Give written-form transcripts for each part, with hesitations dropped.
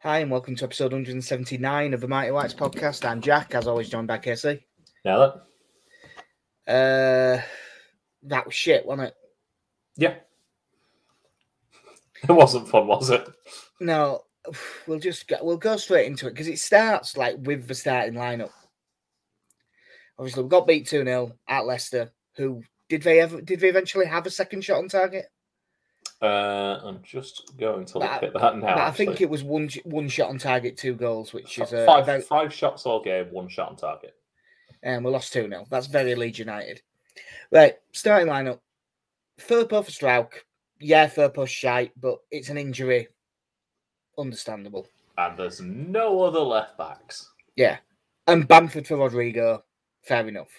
Hi, and welcome to episode 179 of the Mighty Whites podcast. I'm Jack, as always, joined by Casey. Hello. That was shit, wasn't it? Yeah. It wasn't fun, was it? No, we'll go straight into it because it starts like with the starting lineup. Obviously, we got beat 2-0 at Leicester. Who did they eventually have a second shot on target? I'm just going to look at that now. I think it was one shot on target, 2 goals, which is five shots all game, 1 shot on target. And we lost 2-0. That's very Leeds United. Right, starting lineup. Firpo for Strauch. Yeah, Firpo's shite, but it's an injury. Understandable. And there's no other left backs. Yeah. And Bamford for Rodrigo. Fair enough.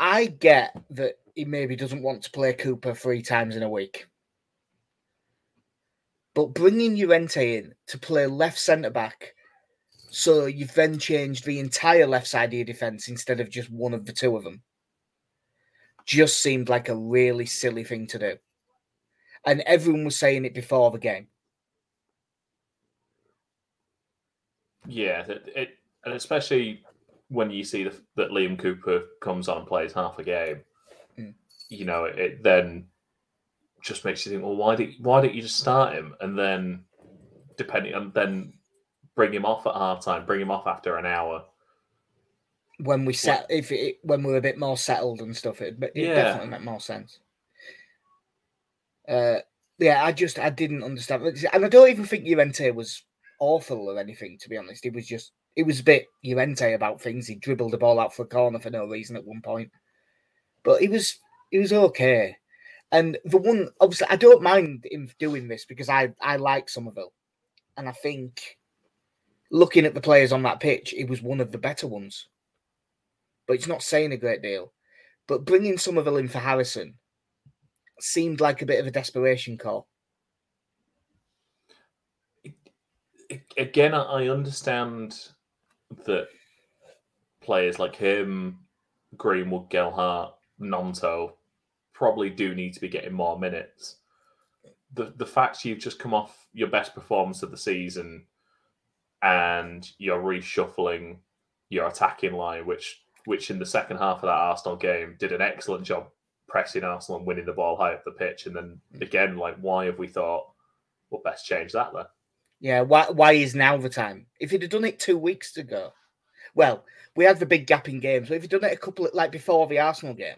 I get that he maybe doesn't want to play Cooper 3 times in a week. But bringing Llorente in to play left centre-back, so you've then changed the entire left side of your defence instead of just one of the two of them, just seemed like a really silly thing to do. And everyone was saying it before the game. Yeah, and especially when you see that Liam Cooper comes on and plays half a game, you know, it then just makes you think, well, why don't you just start him and then bring him off at half time, bring him off after an hour. When we were a bit more settled and stuff, it definitely made more sense. I didn't understand. And I don't even think Llorente was awful or anything, to be honest. It was a bit Llorente about things. He dribbled the ball out for a corner for no reason at one point. But it was okay. And the one, obviously, I don't mind him doing this because I like Summerville. And I think, looking at the players on that pitch, it was one of the better ones. But it's not saying a great deal. But bringing Summerville in for Harrison seemed like a bit of a desperation call. Again, I understand that players like him, Greenwood, Gelhardt, Gnonto probably do need to be getting more minutes. The fact you've just come off your best performance of the season and you're reshuffling your attacking line, which in the second half of that Arsenal game did an excellent job pressing Arsenal and winning the ball high up the pitch. And then again, like, why have we thought, well, best change that then? Yeah, why is now the time? If you'd have done it 2 weeks ago, well, we had the big gap in games, but if you'd done it like before the Arsenal game,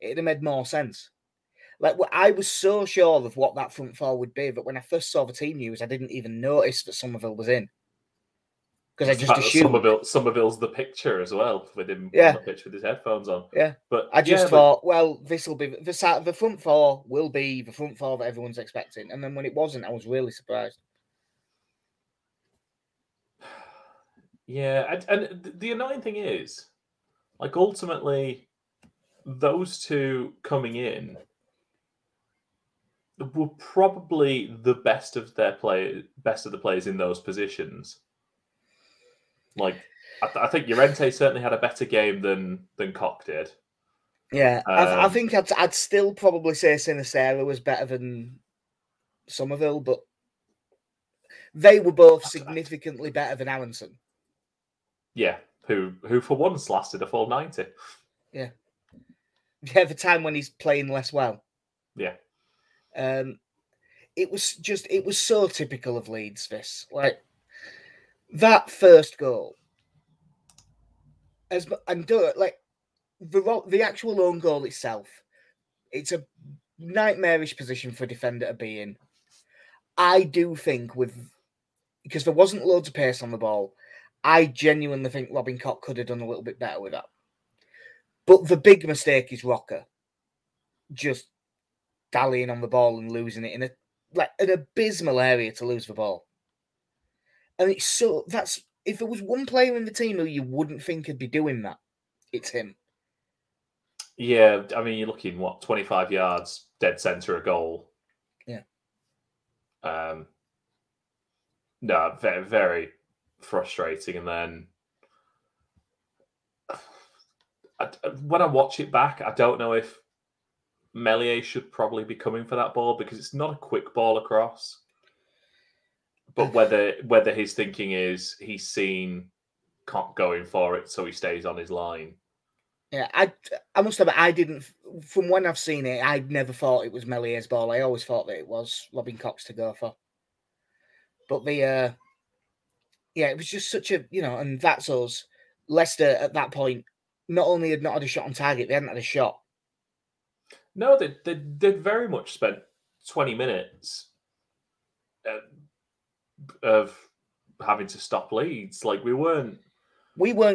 it'd have made more sense. Like, I was so sure of what that front four would be, but when I first saw the team news, I didn't even notice that Summerville was in. Because I just assumed Summerville's the picture as well with him on the pitch with his headphones on. Yeah, but I just thought, well, this will be the front four will be the front four that everyone's expecting, and then when it wasn't, I was really surprised. Yeah, and the annoying thing is, like, ultimately, those two coming in were probably the best of the players in those positions. Like, I think Llorente certainly had a better game than Koch did. Yeah, I think I'd still probably say Sinisterra was better than Summerville, but they were both significantly better than Aaronson. Yeah, who for once lasted a full 90. Yeah. Yeah, the time when he's playing less well. Yeah. It was so typical of Leeds, this. Like, that first goal, the actual own goal itself, it's a nightmarish position for a defender to be in. I do think because there wasn't loads of pace on the ball, I genuinely think Robin Koch could have done a little bit better with that. But the big mistake is Rocker just dallying on the ball and losing it in an abysmal area to lose the ball. And it's so, that's, if there was one player in the team who you wouldn't think would be doing that, it's him. Yeah, I mean, you're looking, 25 yards, dead centre, a goal. Yeah. No, very, very frustrating. And then, when I watch it back, I don't know if Meslier should probably be coming for that ball because it's not a quick ball across. But whether his thinking is he's seen Koch going for it, so he stays on his line. Yeah, I must admit, I didn't, from when I've seen it, I never thought it was Melier's ball. I always thought that it was Robin Koch to go for. But it was just such a, and that's us. Leicester at that point, not only had not had a shot on target, they hadn't had a shot. No, they very much spent 20 minutes of having to stop Leeds. Like, we weren't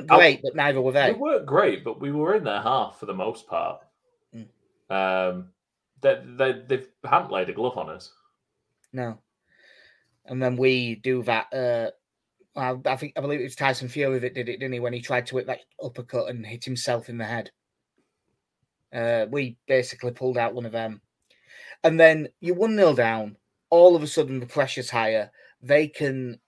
great, but neither were they. We weren't great, but we were in their half for the most part. Mm. They hadn't laid a glove on us. No. And then we do that. I believe it was Tyson Fury that did it, didn't he? When he tried to whip that uppercut and hit himself in the head. We basically pulled out one of them. And then you're 1-0 down. All of a sudden, the pressure's higher. They can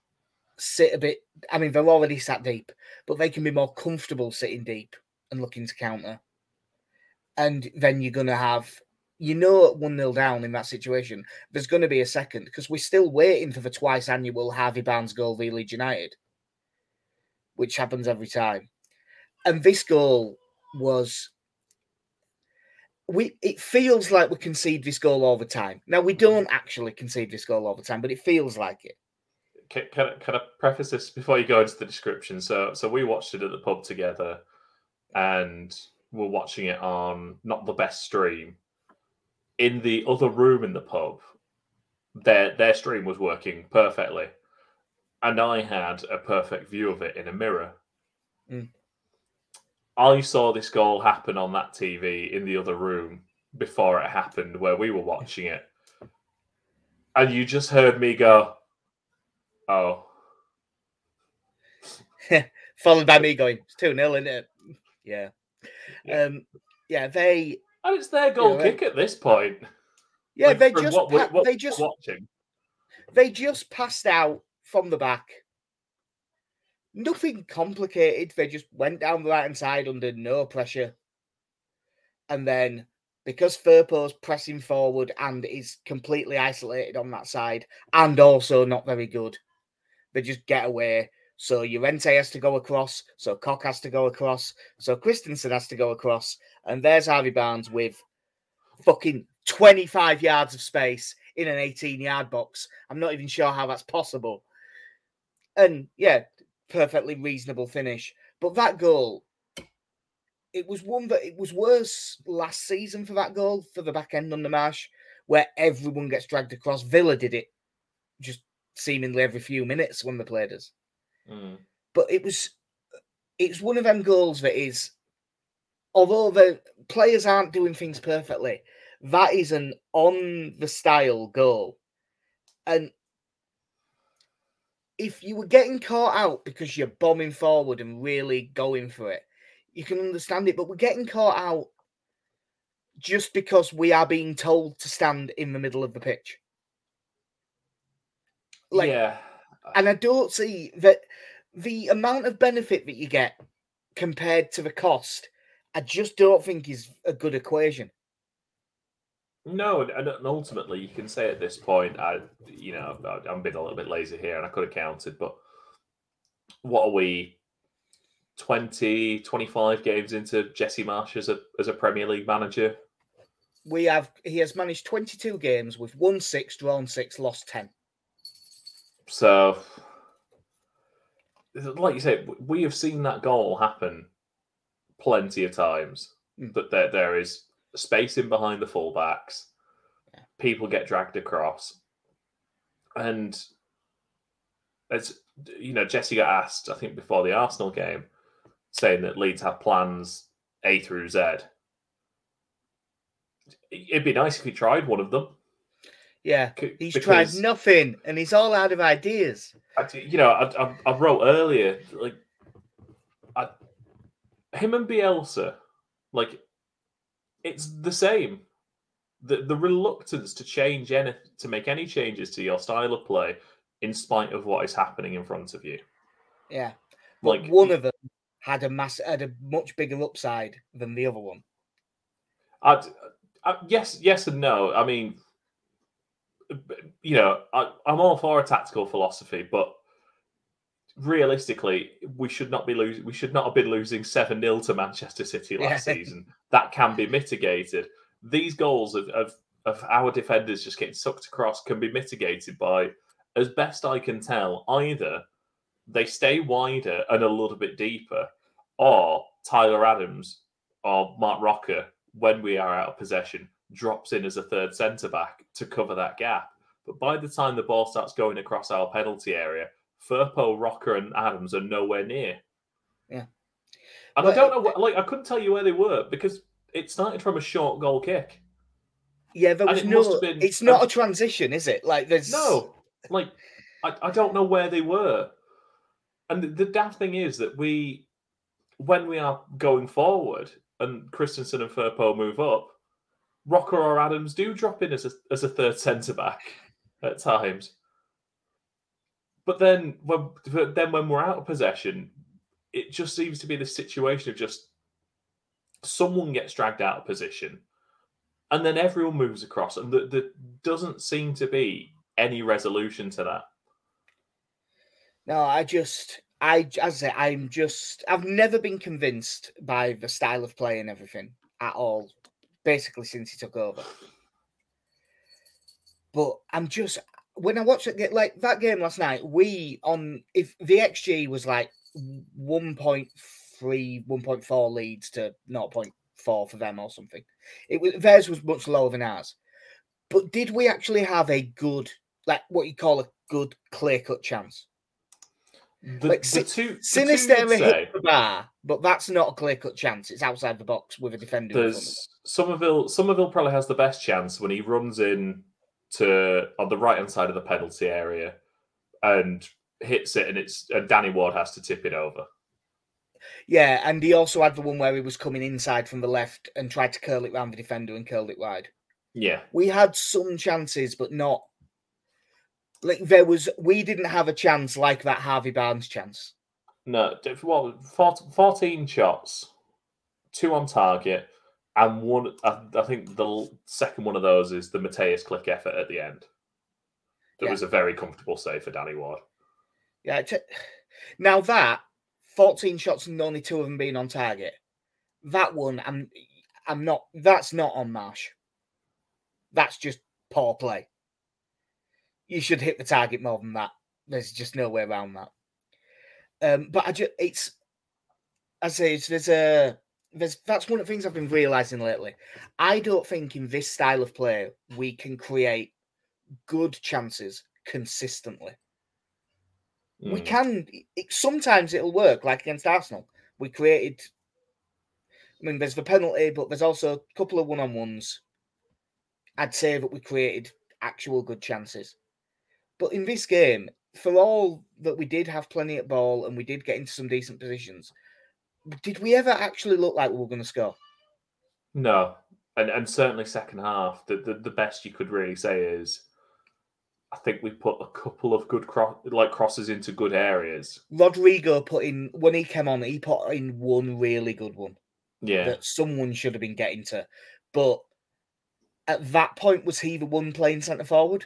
sit a bit. I mean, they're already sat deep, but they can be more comfortable sitting deep and looking to counter. And then you're going to have, 1-0 down in that situation, there's going to be a second, because we're still waiting for the twice annual Harvey Barnes goal v Leeds United, which happens every time. And this goal was... It feels like we concede this goal all the time. Now, we don't actually concede this goal all the time, but it feels like it. Can I preface this before you go into the description? So we watched it at the pub together, and we're watching it on not the best stream. In the other room in the pub, their stream was working perfectly, and I had a perfect view of it in a mirror. Mm. I saw this goal happen on that TV in the other room before it happened where we were watching it. And you just heard me go, oh. Followed by me going, it's 2-0, isn't it? Yeah. Yeah. They... And it's their goal kick at this point. Yeah, like, they just passed out from the back. Nothing complicated. They just went down the right-hand side under no pressure. And then, because Firpo's pressing forward and is completely isolated on that side, and also not very good, they just get away. So Llorente has to go across. So Koch has to go across. So Kristensen has to go across. And there's Harvey Barnes with fucking 25 yards of space in an 18-yard box. I'm not even sure how that's possible. And, perfectly reasonable finish. But that goal, it was worse last season for that goal, for the back end under Marsh, where everyone gets dragged across. Villa did it just seemingly every few minutes when they played us. Mm. But it's one of them goals that is, although the players aren't doing things perfectly, that is an on-the-style goal. And if you were getting caught out because you're bombing forward and really going for it, you can understand it. But we're getting caught out just because we are being told to stand in the middle of the pitch. And I don't see that the amount of benefit that you get compared to the cost, I just don't think is a good equation. No, and ultimately, you can say at this point, I'm being a little bit lazy here, and I could have counted, but what are we, 20, 25 games into Jesse Marsh as a Premier League manager? He has managed 22 games with won 6, drawn 6, lost 10. So, like you say, we have seen that goal happen plenty of times, that there is spacing behind the fullbacks, people get dragged across, and as Jesse got asked, I think before the Arsenal game, saying that Leeds have plans A through Z. It'd be nice if he tried one of them. Yeah, he's tried nothing, and he's all out of ideas. I wrote earlier, like, him and Bielsa, like. It's the same. The reluctance to change to make any changes to your style of play in spite of what is happening in front of you. Yeah. But like, one of them had a much bigger upside than the other one. Yes and no. I mean, you know, I'm all for a tactical philosophy, but realistically, we should not be losing. We should not have been losing 7-0 to Manchester City last season. That can be mitigated. These goals of our defenders just getting sucked across can be mitigated by, as best I can tell, either they stay wider and a little bit deeper, or Tyler Adams or Mark Rocker, when we are out of possession, drops in as a third centre-back to cover that gap. But by the time the ball starts going across our penalty area, Firpo, Rocker and Adams are nowhere near. Yeah. And but I don't know, I couldn't tell you where they were because it started from a short goal kick. Yeah, there was it's not a transition, is it? Like there's no, like I don't know where they were. And the daft thing is that when we are going forward and Kristensen and Firpo move up, Rocker or Adams do drop in as a third centre-back at times. But then when we're out of possession, it just seems to be this situation of just someone gets dragged out of position and then everyone moves across. And there doesn't seem to be any resolution to that. No, I've never been convinced by the style of play and everything at all, basically since he took over. But I'm just, when I watched it, like that game last night, if the XG was like 1.3, 1.4 leads to 0.4 for them or something. Theirs was much lower than ours. But did we actually have a good, like what you call a good clear-cut chance? Sinisterra hit the bar, but that's not a clear-cut chance. It's outside the box with a defender. Summerville probably has the best chance when he runs in to on the right-hand side of the penalty area and hits it, and Danny Ward has to tip it over. Yeah, and he also had the one where he was coming inside from the left and tried to curl it round the defender and curled it wide. Yeah. We had some chances, but not... Like we didn't have a chance like that Harvey Barnes chance. No, well, 14 shots, 2 on target, and one. I think the second one of those is the Mateusz Klich effort at the end. That was a very comfortable save for Danny Ward. Yeah. Now that 14 shots and only 2 of them being on target, that one I'm not. That's not on Marsh. That's just poor play. You should hit the target more than that. There's just no way around that. But that's one of the things I've been realising lately. I don't think in this style of play, we can create good chances consistently. Mm. We can, sometimes it'll work, like against Arsenal. We created, I mean, there's the penalty, but there's also a couple of one-on-ones. I'd say that we created actual good chances. But in this game, for all that we did have plenty of ball and we did get into some decent positions, did we ever actually look like we were going to score? No. And certainly second half, the best you could really say is, I think we put a couple of good crosses into good areas. Rodrigo put in, when he came on, he put in one really good one. Yeah. That someone should have been getting to. But at that point, was he the one playing centre-forward?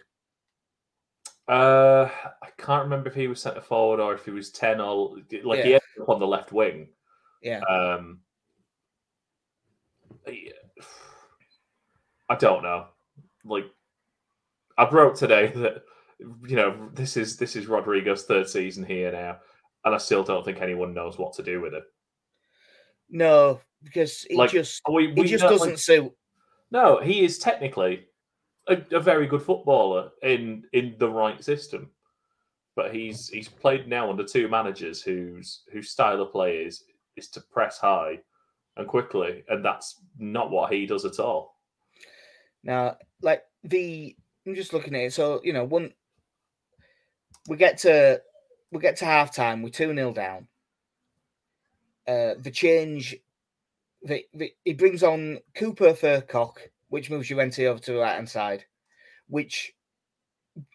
I can't remember if he was centre forward or if he was 10 or like he ended up on the left wing. Yeah. I don't know. Like I wrote today that this is Rodrigo's third season here now, and I still don't think anyone knows what to do with him. No, because it just doesn't suit. No, he is technically a very good footballer in the right system, but he's played now under 2 managers whose style of play is to press high and quickly, and that's not what he does at all. Now, like I'm just looking at it. So when we get to half time, we're 2-0 down. The change that he brings on Cooper for Koch, which moves Llorente over to the right-hand side, which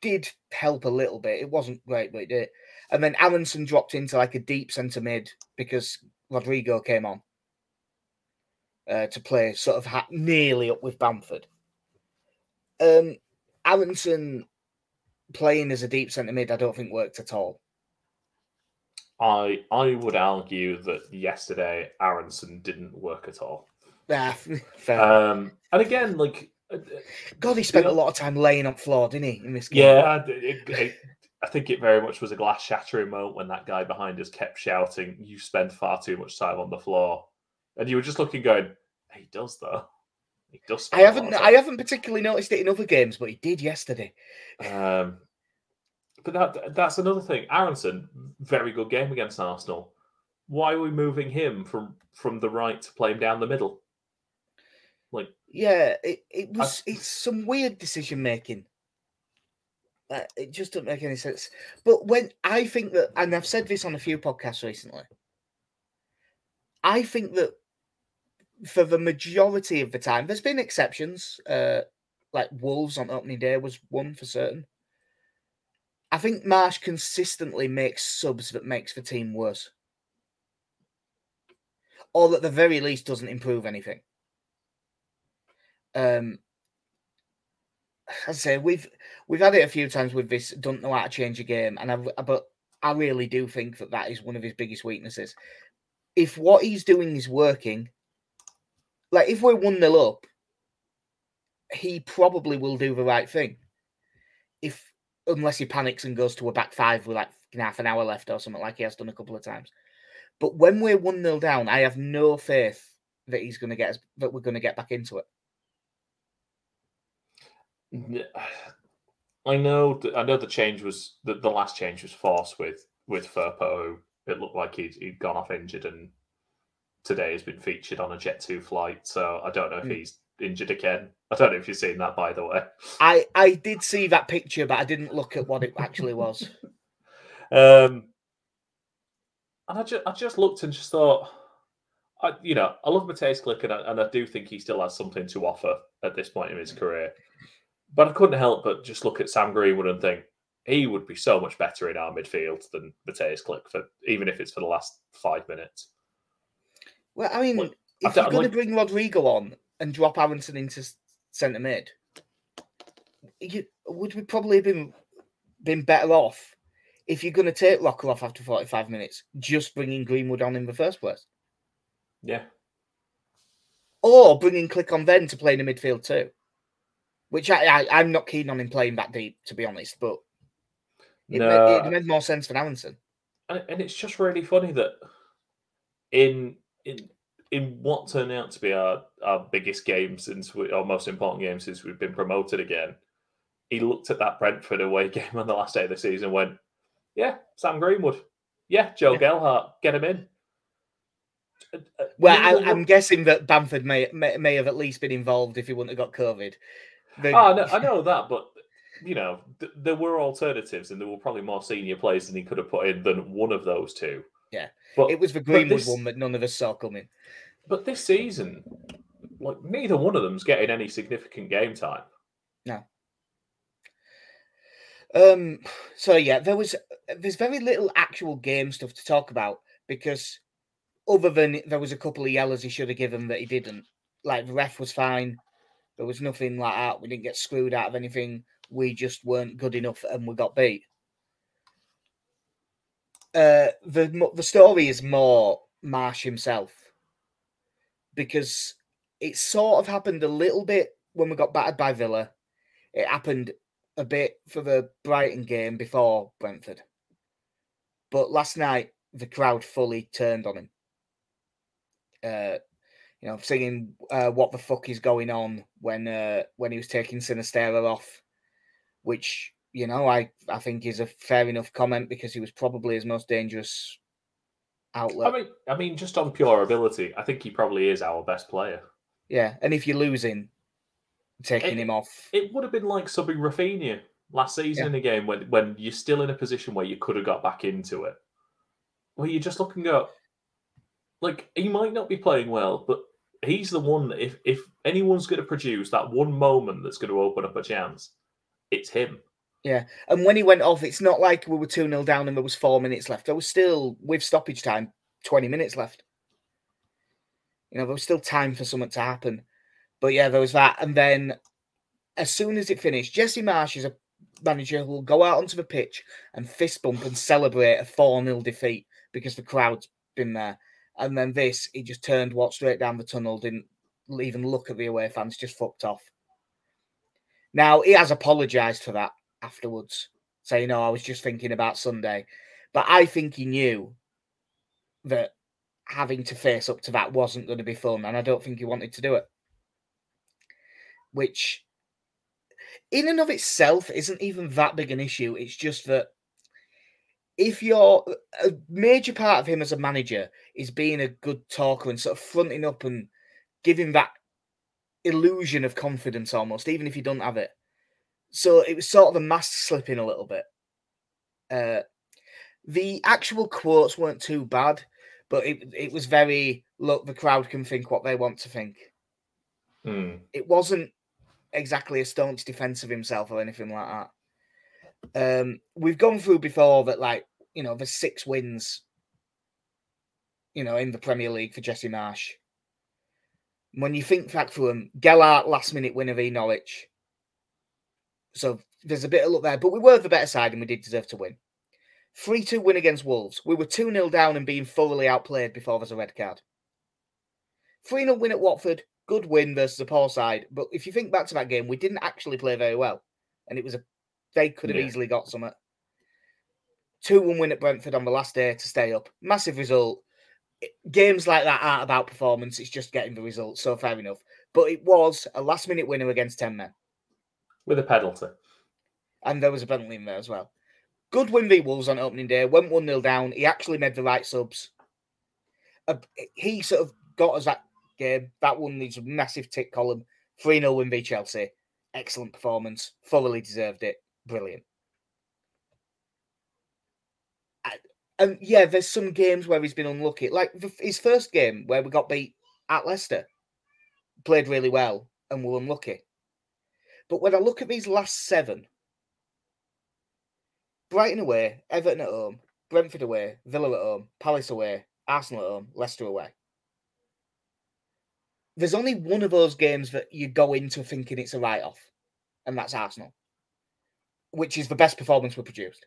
did help a little bit. It wasn't great, but it did. And then Aaronson dropped into like a deep centre-mid because Rodrigo came on to play sort of nearly up with Bamford. Aaronson playing as a deep centre mid, I don't think worked at all. I would argue that yesterday Aaronson didn't work at all. Yeah, fair. And again, like, God, he spent a lot of time laying on floor, didn't he? In this game, yeah. I think it very much was a glass shattering moment when that guy behind us kept shouting, "You spend far too much time on the floor," and you were just looking, going, "He does though. He does." I haven't particularly noticed it in other games, but he did yesterday. But that's another thing. Aaronson, very good game against Arsenal. Why are we moving him from the right to play him down the middle? Like, yeah, it's some weird decision making. It just doesn't make any sense. But when I think that, and I've said this on a few podcasts recently, I think that for the majority of the time, there's been exceptions. Like Wolves on opening day was one for certain. I think Marsh consistently makes subs that makes the team worse, or at the very least doesn't improve anything. As I say, we've had it a few times with this. Don't know how to change a game, but I really do think that is one of his biggest weaknesses. If what he's doing is working, like if we're 1-0 up, he probably will do the right thing. Unless he panics and goes to a back five with like half an hour left or something, like he has done a couple of times. But when we're 1-0 down, I have no faith that he's going to get us, that we're going to get back into it. I know. The change was the last change was forced with Firpo. It looked like he'd gone off injured, and today has been featured on a Jet2 flight. So I don't know if he's injured again. I don't know if you've seen that, by the way. I did see that picture, but I didn't look at what it actually was. And I just looked and just thought, I love Mateusz Klich, and I do think he still has something to offer at this point in his career. But I couldn't help but just look at Sam Greenwood and think he would be so much better in our midfield than Mateusz Klich, even if it's for the last 5 minutes. Well, I mean, if you're going to bring Rodrigo on and drop Aaronson into centre mid, we probably have been better off if you're going to take Locker off after 45 minutes, just bringing Greenwood on in the first place. Yeah. Or bringing Klich on then to play in the midfield too, which I'm not keen on him playing that deep, to be honest, but it made more sense for Aaronson. And it's just really funny that in what turned out to be our biggest game our most important game since we've been promoted again, he looked at that Brentford away game on the last day of the season and went, yeah, Sam Greenwood. Yeah, Joe Gelhardt. Get him in. Well, I'm guessing that Bamford may have at least been involved if he wouldn't have got COVID. I know that, but, there were alternatives and there were probably more senior players than he could have put in than one of those two. Yeah, but it was the Greenwood one that none of us saw coming. But this season, like, neither one of them's getting any significant game time. No. So yeah, there's very little actual game stuff to talk about, because other than there was a couple of yellows he should have given that he didn't. Like, the ref was fine. There was nothing like that. We didn't get screwed out of anything. We just weren't good enough, and we got beat. The story is more Marsh himself, because it sort of happened a little bit when we got battered by Villa. It happened a bit for the Brighton game before Brentford. But last night, the crowd fully turned on him. Singing What the Fuck Is Going On when he was taking Sinisterra off, which... I think is a fair enough comment, because he was probably his most dangerous outlet. I mean, just on pure ability, I think he probably is our best player. Yeah, and if you're losing, taking him off. It would have been like subbing Rafinha last season in a game when you're still in a position where you could have got back into it. Where you're just looking at, like, he might not be playing well, but he's the one that if anyone's going to produce that one moment that's going to open up a chance, it's him. Yeah, and when he went off, it's not like we were 2-0 down and there was 4 minutes left. There was still, with stoppage time, 20 minutes left. There was still time for something to happen. But yeah, there was that. And then as soon as it finished, Jesse Marsh is a manager who will go out onto the pitch and fist bump and celebrate a 4-0 defeat because the crowd's been there. And then this, he just turned, walked straight down the tunnel, didn't even look at the away fans, just fucked off. Now, he has apologised for that afterwards, saying, no, I was just thinking about Sunday. But I think he knew that having to face up to that wasn't going to be fun, and I don't think he wanted to do it. Which, in and of itself, isn't even that big an issue. It's just that if you're... A major part of him as a manager is being a good talker and sort of fronting up and giving that illusion of confidence almost, even if you don't have it. So it was sort of the mask slipping a little bit. The actual quotes weren't too bad, but it was very, look, the crowd can think what they want to think. Mm. It wasn't exactly a staunch defense of himself or anything like that. We've gone through before that, like, you know, the 6 wins, you know, in the Premier League for Jesse Marsh. When you think back for him, Gelhardt last-minute winner v Norwich. So there's a bit of luck there, but we were the better side and we did deserve to win. 3-2 win against Wolves. We were 2-0 down and being thoroughly outplayed before there's a red card. 3-0 win at Watford. Good win versus a poor side. But if you think back to that game, we didn't actually play very well. And it was they could have easily got something. 2-1 win at Brentford on the last day to stay up. Massive result. Games like that aren't about performance. It's just getting the result. So fair enough. But it was a last-minute winner against 10 men. With a penalty. And there was a penalty in there as well. Good win v Wolves on opening day. Went 1-0 down. He actually made the right subs. He sort of got us that game. That one needs a massive tick column. 3-0 win v Chelsea. Excellent performance. Thoroughly deserved it. Brilliant. And yeah, there's some games where he's been unlucky. Like his first game where we got beat at Leicester. Played really well and were unlucky. But when I look at these last 7... Brighton away, Everton at home, Brentford away, Villa at home, Palace away, Arsenal at home, Leicester away. There's only one of those games that you go into thinking it's a write-off, and that's Arsenal, which is the best performance we produced.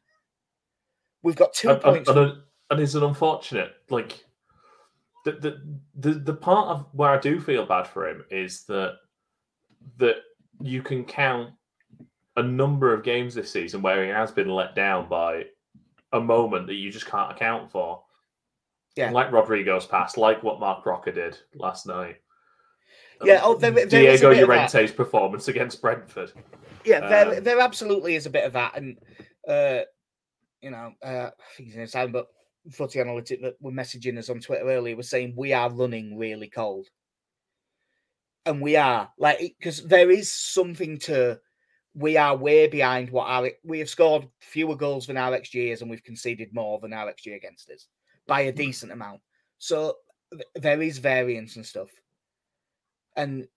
We've got 2 points... And it's an unfortunate... Like, the part of where I do feel bad for him is that you can count a number of games this season where he has been let down by a moment that you just can't account for. Yeah. Like Rodrigo's pass, like what Mark Rocker did last night. Yeah. Diego Llorente's performance against Brentford. Yeah. There absolutely is a bit of that. And, you know, I think it's in a time, but Footy Analytic that were messaging us on Twitter earlier was saying we are running really cold. And we are. Like, because there is something to... We are way behind we have scored fewer goals than our XG is, and we've conceded more than our XG against us by a decent amount. So there is variance and stuff. And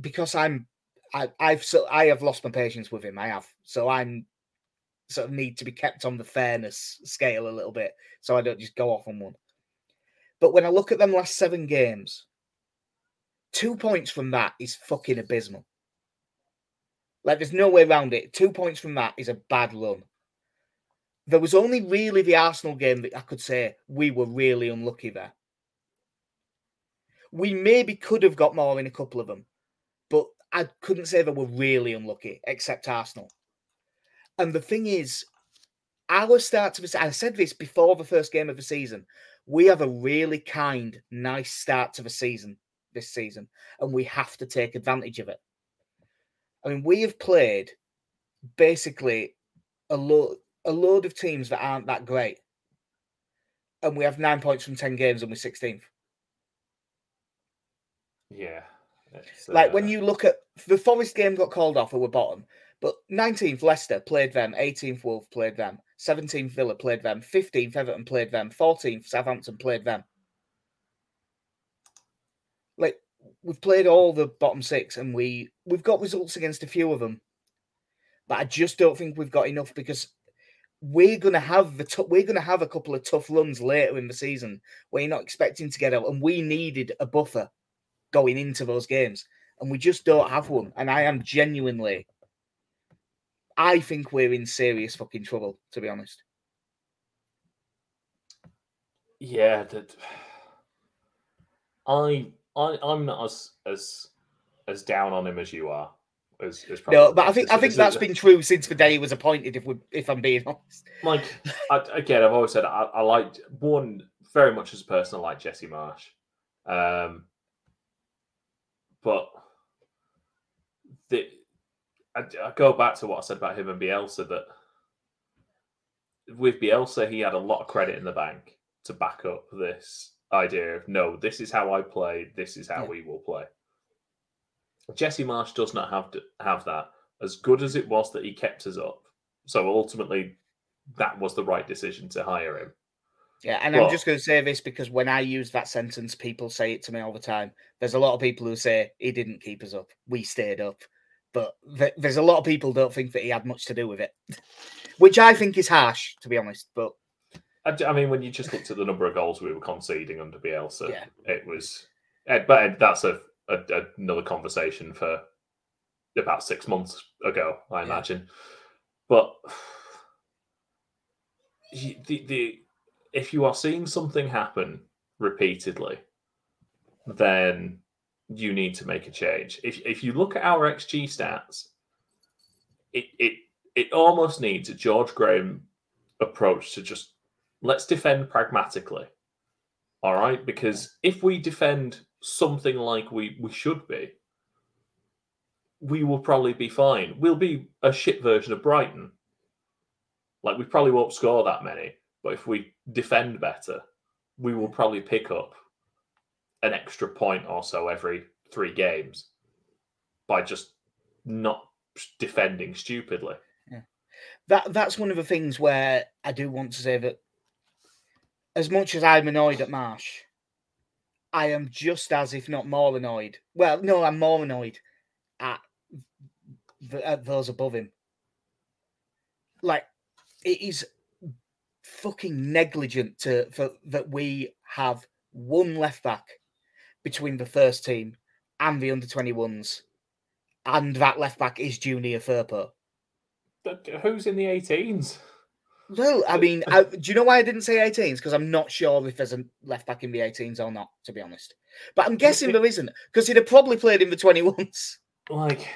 because I have lost my patience with him. I have. So I'm sort of need to be kept on the fairness scale a little bit. So I don't just go off on one. But when I look at them last 7 games, 2 points from that is fucking abysmal. Like, there's no way around it. 2 points from that is a bad run. There was only really the Arsenal game that I could say we were really unlucky there. We maybe could have got more in a couple of them, but I couldn't say they were really unlucky, except Arsenal. And the thing is, our start to the... I said this before the first game of the season. We have a really kind, nice start to the season this season, and we have to take advantage of it. I mean, we have played basically a load of teams that aren't that great. And we have 9 points from 10 games and we're 16th. Yeah. Like, when you look at... The Forest game got called off and we're bottom. But 19th, Leicester played them. 18th, Wolves played them. 17th, Villa played them. 15th, Everton played them. 14th, Southampton played them. Like... We've played all the bottom 6 and we've got results against a few of them. But I just don't think we've got enough because we're going to have a couple of tough runs later in the season where you're not expecting to get out. And we needed a buffer going into those games. and we just don't have one. And I am genuinely, I think we're in serious fucking trouble, to be honest. Yeah, that I'm not as down on him as you are. No, but I think that's been true since the day he was appointed. If I'm being honest, like again, I've always said I like one very much as a person. I like Jesse Marsh, but I go back to what I said about him and Bielsa. That with Bielsa, he had a lot of credit in the bank to back up this idea of no, this is how I play. This is how we will play. Jesse Marsh does not have that. As good as it was that he kept us up, so ultimately that was the right decision to hire him. Yeah, and I'm just going to say this because when I use that sentence, people say it to me all the time. There's a lot of people who say he didn't keep us up, we stayed up. But there's a lot of people who don't think that he had much to do with it, which I think is harsh, to be honest. But I mean, when you just looked at the number of goals we were conceding under Bielsa, it was... But that's another conversation for about 6 months ago, I imagine. But if you are seeing something happen repeatedly, then you need to make a change. If you look at our XG stats, it almost needs a George Graham approach to just let's defend pragmatically. All right, because if we defend something like we should be, we will probably be fine. We'll be a shit version of Brighton. Like, we probably won't score that many, but if we defend better, we will probably pick up an extra point or so every 3 games by just not defending stupidly. Yeah. That's one of the things where I do want to say that as much as I'm annoyed at Marsh, I am just as, if not more annoyed. Well, no, I'm more annoyed at those above him. Like, it is fucking negligent that we have one left back between the first team and the under-21s, and that left back is Junior Firpo. But who's in the 18s? Well, I mean, do you know why I didn't say 18s? Because I'm not sure if there's a left back in the 18s or not, to be honest. But I'm guessing there isn't, because he'd have probably played in the 21s. Like,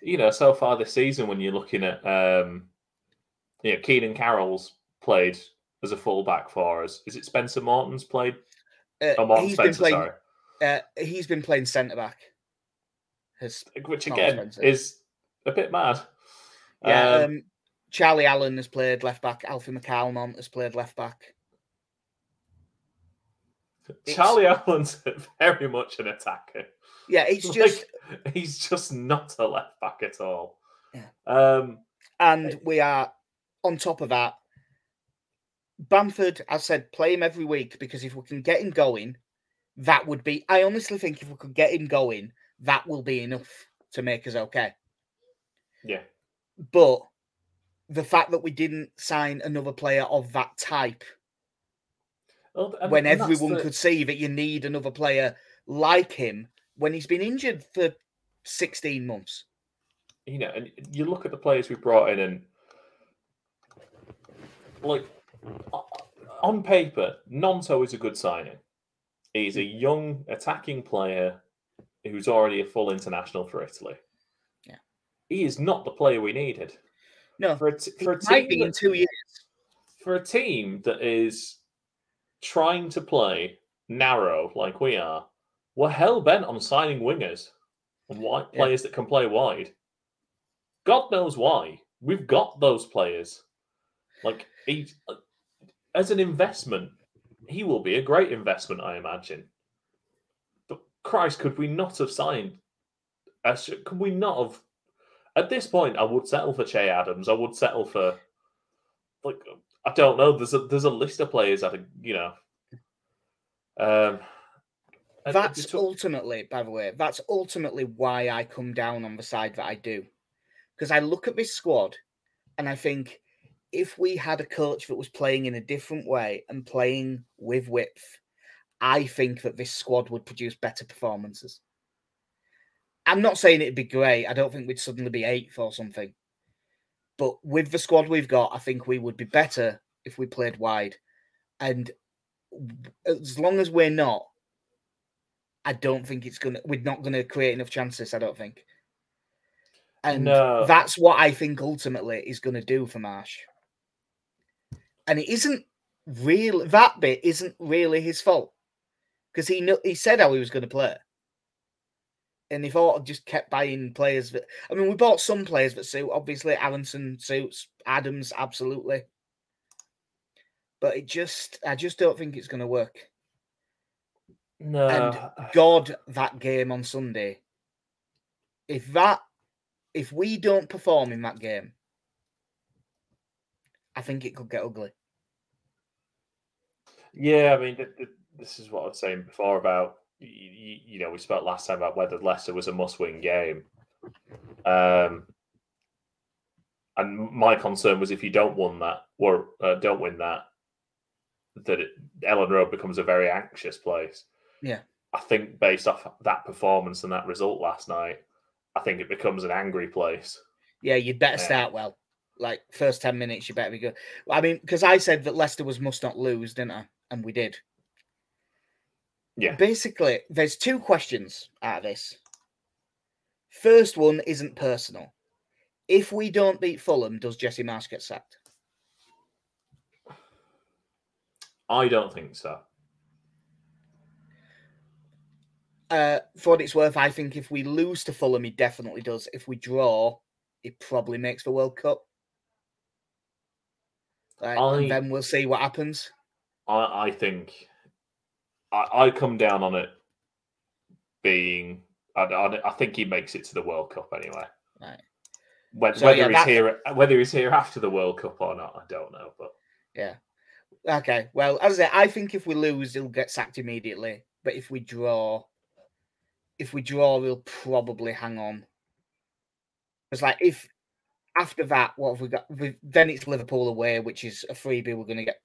you know, so far this season, when you're looking at, you know, Keenan Carroll's played as a fullback for us. Is it Spencer Morton's played? He's been playing centre back, which again is a bit mad. Yeah. Charlie Allen has played left back. Alfie McAlmont has played left back. Charlie Allen's very much an attacker. Yeah, it's like, just he's just not a left back at all. Yeah. And we are on top of that. Bamford, I said, play him every week because if we can get him going, that would be. I honestly think if we could get him going, that will be enough to make us okay. Yeah, but the fact that we didn't sign another player of that type, when everyone could see that you need another player like him when he's been injured for 16 months. You know, and you look at the players we brought in and, like, on paper, Gnonto is a good signing. He's a young attacking player who's already a full international for Italy. Yeah, he is not the player we needed. No, for a team in 2 years. For a team that is trying to play narrow like we are, we're hell bent on signing wingers and players that can play wide. God knows why. We've got those players. Like, as an investment, he will be a great investment, I imagine. But Christ, could we not have signed? Could we not have? At this point, I would settle for Che Adams. I would settle for, like, I don't know. There's a list of players that, you know. That's ultimately why I come down on the side that I do. Because I look at this squad and I think if we had a coach that was playing in a different way and playing with width, I think that this squad would produce better performances. I'm not saying it'd be great. I don't think we'd suddenly be eighth or something. But with the squad we've got, I think we would be better if we played wide. And as long as we're not, I don't think it's going to... We're not going to create enough chances, I don't think. And that's what I think ultimately is going to do for Marsh. And it isn't really... That bit isn't really his fault. Because he said how he was going to play. And he thought just kept buying players that... I mean, we bought some players that suit. Obviously, Aaronson suits. Adams, absolutely. But it just... I just don't think it's going to work. No. And God, that game on Sunday. If we don't perform in that game, I think it could get ugly. Yeah, I mean, this is what I was saying before about, you know, we spoke last time about whether Leicester was a must-win game. And my concern was if you don't win that, that Ellen Road becomes a very anxious place. Yeah. I think based off that performance and that result last night, I think it becomes an angry place. Yeah, you'd better start well. Like, first 10 minutes, you better be good. I mean, because I said that Leicester was must not lose, didn't I? And we did. Yeah. Basically, there's two questions out of this. First one isn't personal. If we don't beat Fulham, does Jesse Marsh get sacked? I don't think so. For what it's worth, I think if we lose to Fulham, he definitely does. If we draw, he probably makes the World Cup. And then we'll see what happens. I think I come down on it being... I think he makes it to the World Cup anyway. Right. Whether he's here after the World Cup or not, I don't know. But yeah. Okay. Well, as I say, I think if we lose, he'll get sacked immediately. But if we draw... we'll probably hang on. It's like, if after that, what have we got? Then it's Liverpool away, which is a freebie we're going to get.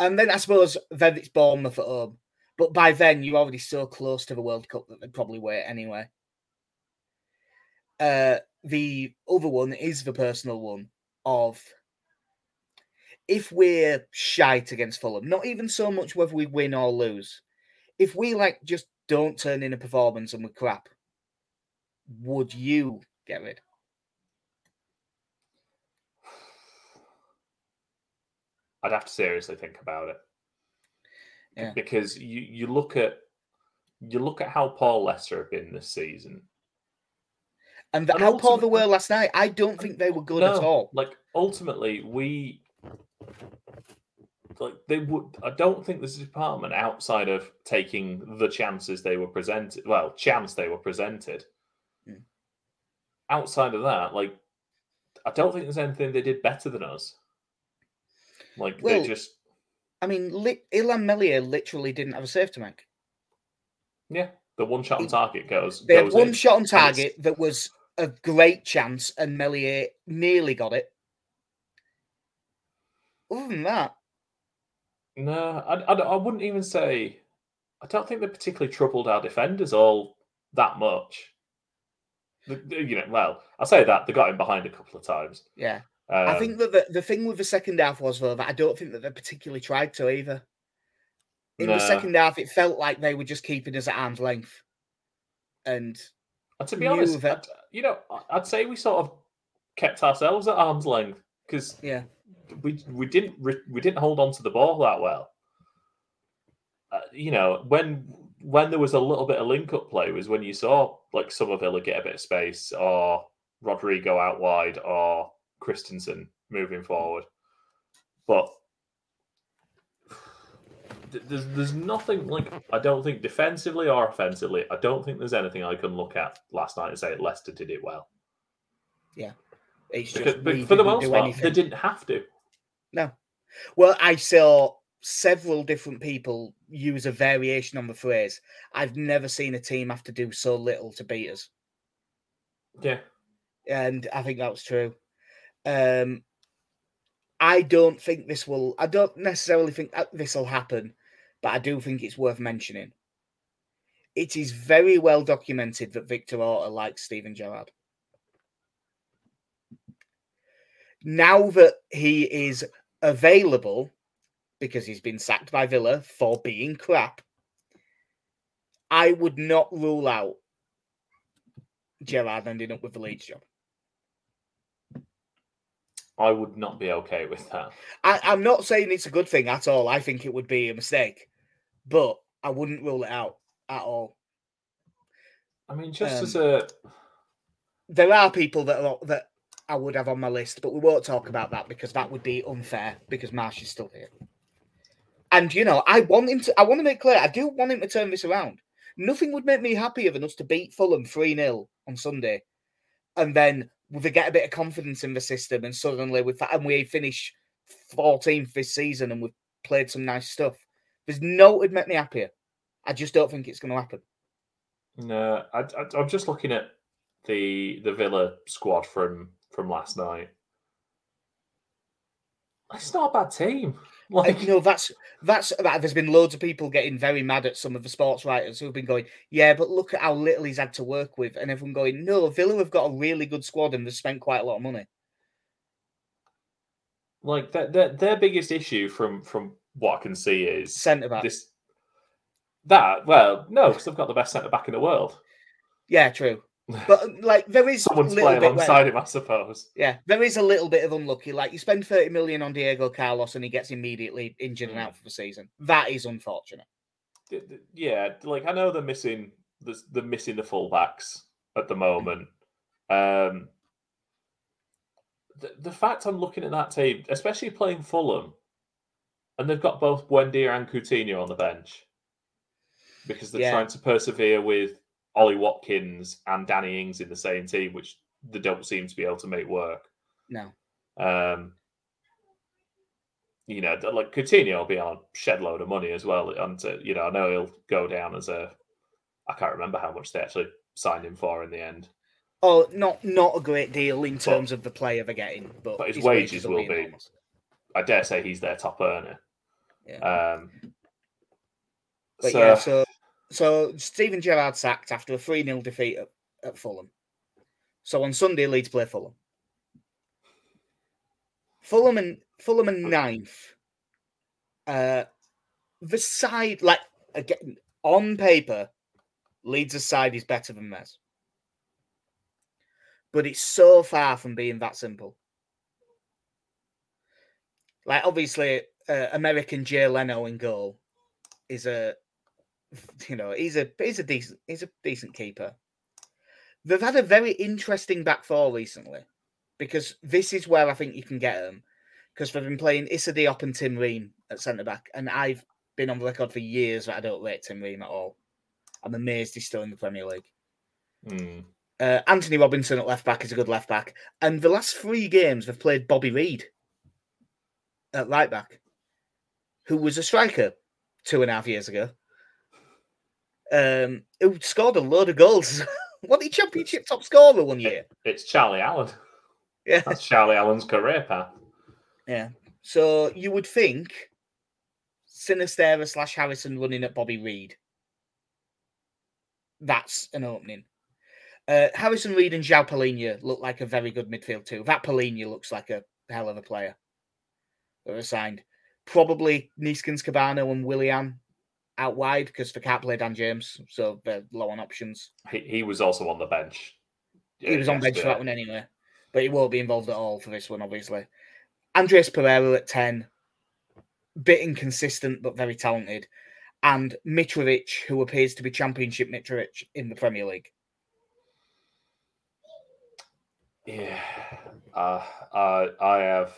And then I suppose then it's Bournemouth at home. But by then, you're already so close to the World Cup that they'd probably wait anyway. The other one is the personal one of if we're shite against Fulham, not even so much whether we win or lose. If we like just don't turn in a performance and we're crap, would you get rid? I'd have to seriously think about it. Yeah. Because you look at how poor Leicester have been this season. And how poor they were last night. I don't think they were good at all. Like, ultimately, I don't think there's a department outside of taking the chances they were presented. Well, chance they were presented. Mm. Outside of that, like, I don't think there's anything they did better than us. Like, well, they just... I mean, Illan Meslier literally didn't have a save to make. Yeah, the one shot on target goes... They had one shot on target that was a great chance and Meslier nearly got it. Other than that... No, I wouldn't even say... I don't think they particularly troubled our defenders all that much. I say that, they got him behind a couple of times. Yeah. I think that the thing with the second half was, though, that I don't think that they particularly tried to either. In the second half, it felt like they were just keeping us at arm's length. And to be honest, I'd say we sort of kept ourselves at arm's length because... Yeah. We didn't hold on to the ball that well. When there was a little bit of link-up play was when you saw, like, Summerville get a bit of space or Rodrigo out wide or Kristensen moving forward. But there's nothing, like, I don't think defensively or offensively, I don't think there's anything I can look at last night and say Leicester did it well. Yeah. But for the most part, they didn't have to. No. Well, I saw several different people use a variation on the phrase, I've never seen a team have to do so little to beat us. Yeah. And I think that was true. I don't necessarily think this will happen, but I do think it's worth mentioning. it is very well documented that Victor Orta likes Steven Gerrard. Now that he is available, because he's been sacked by Villa for being crap, I would not rule out Gerrard ending up with the Leeds job. I would not be okay with that. I'm not saying it's a good thing at all. I think it would be a mistake, but I wouldn't rule it out at all. I mean, just there are people that I would have on my list, but we won't talk about that because that would be unfair because Marsh is still here. And, you know, I want to make clear, I do want him to turn this around. Nothing would make me happier than us to beat Fulham 3-0 on Sunday. And then we get a bit of confidence in the system and suddenly we finish 14th this season and we've played some nice stuff. There's no it would make me happier. I just don't think it's going to happen. No, I'm just looking at the Villa squad from last night. It's not a bad team. Like, you know, there's been loads of people getting very mad at some of the sports writers who've been going, yeah, but look at how little he's had to work with. And everyone going, no, Villa have got a really good squad and they've spent quite a lot of money. Like, their biggest issue from what I can see is centre-back. Because they've got the best centre-back in the world. Yeah, true. But, like, there is someone's playing alongside him, I suppose. Yeah, there is a little bit of unlucky. Like, you spend 30 million on Diego Carlos and he gets immediately injured and out for the season. That is unfortunate. Yeah, like, I know they're missing the fullbacks at the moment. The fact I'm looking at that team, especially playing Fulham, and they've got both Buendia and Coutinho on the bench because they're trying to persevere with Ollie Watkins and Danny Ings in the same team, which they don't seem to be able to make work. No. You know, like Coutinho will be on shed load of money as well. And, you know, I know he'll go down as I can't remember how much they actually signed him for in the end. Oh, not a great deal in terms of the player they're getting. But his wages will be enormous. I dare say he's their top earner. Yeah. So Steven Gerrard sacked after a 3-0 defeat at Fulham. So on Sunday, Leeds play Fulham. Fulham and ninth. The side, like, again, on paper, Leeds' side is better than theirs. But it's so far from being that simple. Like, obviously, American Jay Leno in goal is a... You know, he's a decent keeper. They've had a very interesting back four recently because this is where I think you can get them because they've been playing Issa Diop and Tim Ream at centre-back and I've been on the record for years that I don't rate Tim Ream at all. I'm amazed he's still in the Premier League. Anthony Robinson at left-back is a good left-back and the last three games they've played Bobby Reed at right-back who was a striker 2.5 years ago. Who scored a load of goals. Wasn't he championship top scorer one year? It's Charlie Allen. Yeah. That's Charlie Allen's career path. Yeah. So you would think Sinisterra / Harrison running at Bobby Reed. That's an opening. Harrison Reed and João Palhinha look like a very good midfield too. That Palhinha looks like a hell of a player. They're assigned. Probably Neeskens Cabano and Willian out wide because they can't play Dan James, so they're low on options. He was also on the bench. He was on bench for that one anyway, but he won't be involved at all for this one, obviously. Andres Pereira at 10, bit inconsistent but very talented, and Mitrovic, who appears to be Championship Mitrovic in the Premier League. Yeah, I have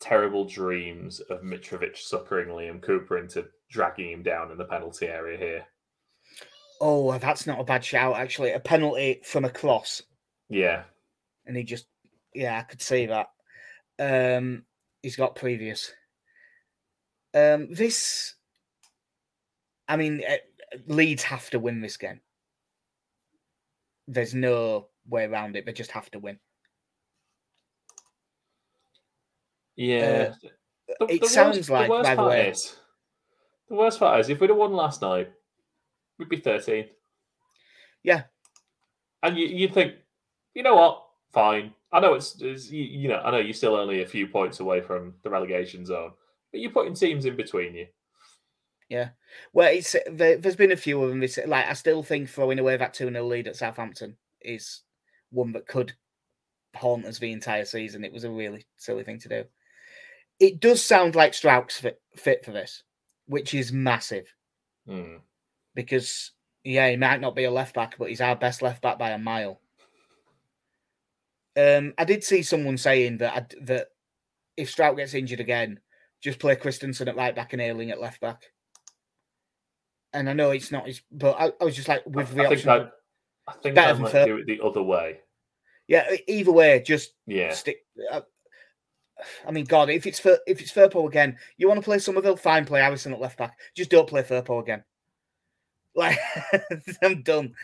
terrible dreams of Mitrovic suckering Liam Cooper into dragging him down in the penalty area here. Oh, that's not a bad shout, actually. A penalty from a cross. Yeah. And he just... Yeah, I could see that. He's got previous. This... I mean, Leeds have to win this game. There's no way around it. They just have to win. Yeah, it sounds like, by the way. The worst part is, if we'd have won last night, we'd be 13th. Yeah. And you think, you know what? Fine. I know it's you know, I know you're still only a few points away from the relegation zone, but you're putting teams in between you. Yeah. Well, it's there's been a few of them. It's, like, I still think throwing away that 2-0 lead at Southampton is one that could haunt us the entire season. It was a really silly thing to do. It does sound like Strouk's fit for this, which is massive. Mm. Because, yeah, he might not be a left-back, but he's our best left-back by a mile. I did see someone saying that if Strouk gets injured again, just play Kristensen at right-back and Ayling at left-back. And I know it's not his... But I was just like, with the option... I think I might do it the other way. Yeah, either way, just stick... I mean, God, if it's Firpo again, you want to play Summerville? Fine, play Aaronson at left-back. Just don't play Firpo again. Like, I'm done.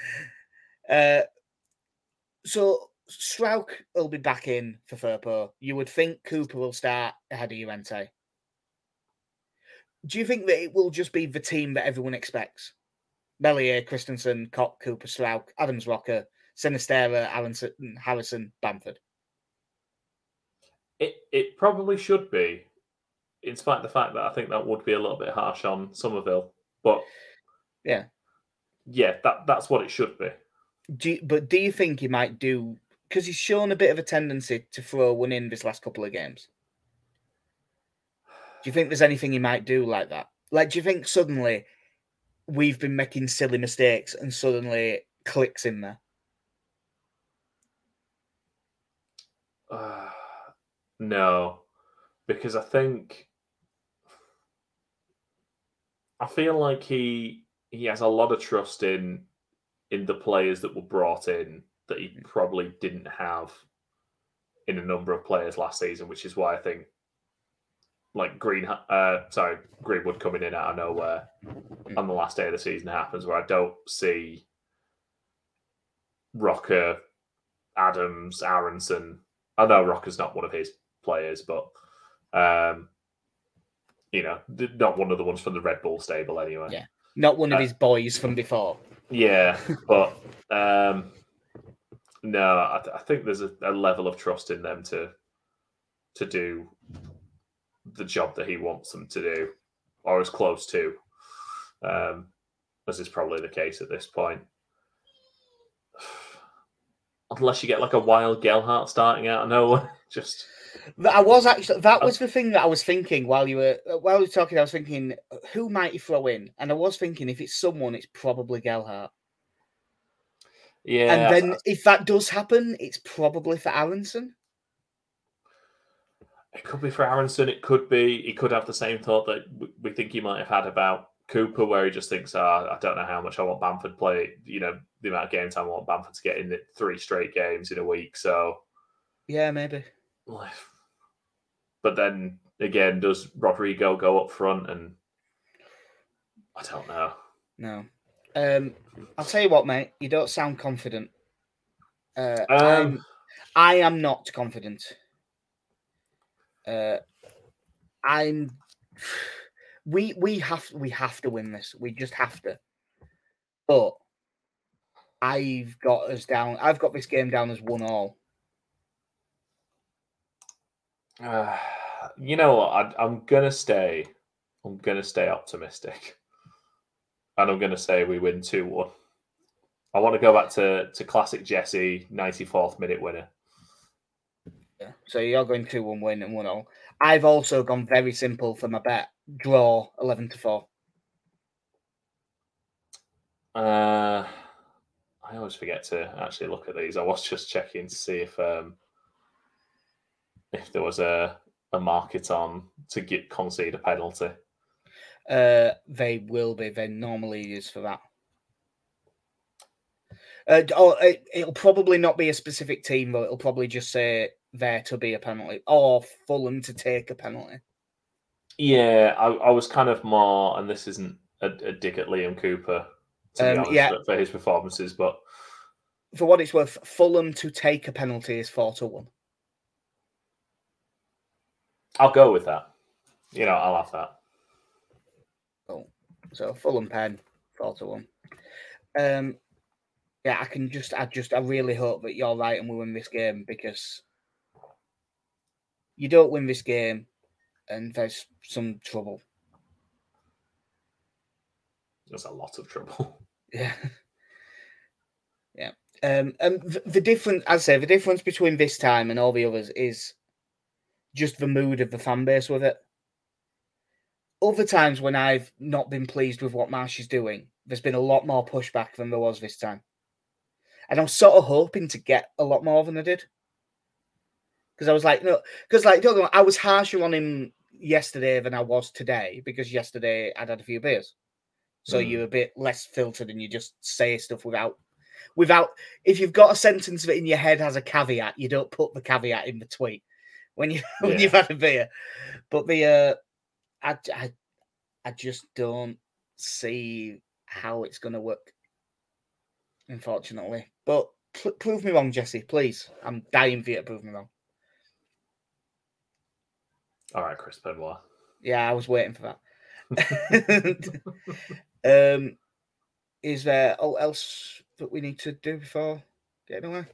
So, Strouk will be back in for Firpo. You would think Cooper will start ahead of Llorente. Do you think that it will just be the team that everyone expects? Meslier, Kristensen, Koch, Cooper, Strouk, Adams, Rocker, Sinisterra, Aaronson, Harrison, Bamford. It probably should be, in spite of the fact that I think that would be a little bit harsh on Summerville. But yeah, that's what it should be. Do you think he might do? Because he's shown a bit of a tendency to throw one in this last couple of games. Do you think there's anything he might do like that? Like, do you think suddenly we've been making silly mistakes and suddenly Klich's in there? No, because I feel like he has a lot of trust in the players that were brought in that he probably didn't have in a number of players last season, which is why I think like Greenwood coming in out of nowhere on the last day of the season happens, where I don't see Rocker, Adams, Aaronson. I know Rocker's not one of his players, but you know, not one of the ones from the Red Bull stable anyway. Yeah, not one of his boys from before. Yeah, but no, I think there's a level of trust in them to do the job that he wants them to do, or as close to, as is probably the case at this point. Unless you get like a wild Gelhardt starting out of nowhere. Just that was the thing that I was thinking while you were talking. I was thinking, who might he throw in? And I was thinking, if it's someone, it's probably Gelhardt. Yeah. And then if that does happen, it's probably for Aaronson. It could be for Aaronson. It could be. He could have the same thought that we think he might have had about Cooper, where he just thinks, I don't know how much I want Bamford play, you know, the amount of game time I want Bamford to get in the 3 straight games in a week. So, yeah, maybe. But then again, does Rodrigo go up front? And I don't know. No. I'll tell you what, mate, you don't sound confident. I am not confident. I'm. We have to win this. We just have to. But I've got this game down as 1-1. You know what? I'm gonna stay optimistic, and I'm gonna say we win 2-1. I want to go back to classic Jesse 94th minute winner. Yeah. So you're going 2-1 win and 1-1. I've also gone very simple for my bet. Draw 11-4. I always forget to actually look at these. I was just checking to see if there was a market on to concede a penalty. They will be. They normally use for that. It'll probably not be a specific team, but it'll probably just say there to be a penalty or Fulham to take a penalty. Yeah, I was kind of more, and this isn't a dig at Liam Cooper, to be honest, for his performances, but... For what it's worth, Fulham to take a penalty is 4-1. I'll go with that. You know, I'll have that. Cool. So, Fulham pen, 4-1. Yeah, I really hope that you're right and we win this game, because you don't win this game and there's some trouble. There's a lot of trouble. Yeah. Yeah. And the difference, I'd say, the difference between this time and all the others is just the mood of the fan base with it. Other times when I've not been pleased with what Marsh is doing, there's been a lot more pushback than there was this time. And I was sort of hoping to get a lot more than I did. Because I was like, no, because like, don't go on, I was harsher on him yesterday than I was today, because yesterday I'd had a few beers. So you're a bit less filtered and you just say stuff without, if you've got a sentence that in your head has a caveat, you don't put the caveat in the tweet when you've had a beer. But I just don't see how it's going to work, unfortunately. But prove me wrong, Jesse, please. I'm dying for you to prove me wrong. All right, Chris Benoit. Yeah, I was waiting for that. Is there all else that we need to do before getting away?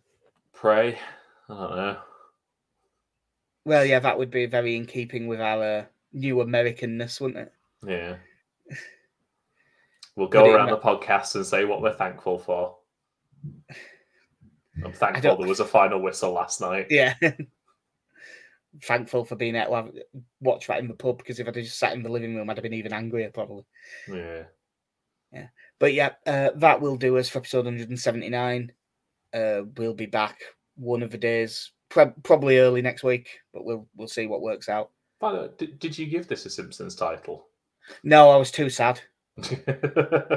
Pray. I don't know. Well, yeah, that would be very in keeping with our new Americanness, wouldn't it? Yeah. We'll go around the podcast and say what we're thankful for. I'm thankful there was a final whistle last night. Yeah. Thankful for being able to watch that in the pub, because if I'd just sat in the living room, I'd have been even angrier, probably. Yeah. Yeah. But yeah, that will do us for episode 179. We'll be back one of the days, probably early next week, but we'll see what works out. By the way, did you give this a Simpsons title? No, I was too sad.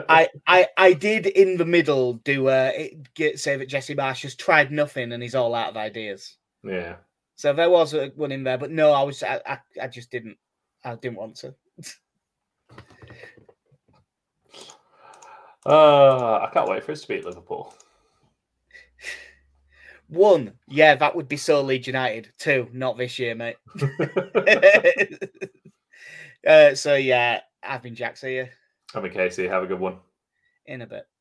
I did in the middle say that Jesse Marsh has tried nothing and he's all out of ideas. Yeah. So there was one in there, but no, I just didn't. I didn't want to. I can't wait for us to beat Liverpool. 1, yeah, that would be so Leeds United. 2, not this year, mate. So yeah, I've been Jack. See you. I've been Casey. Have a good one. In a bit.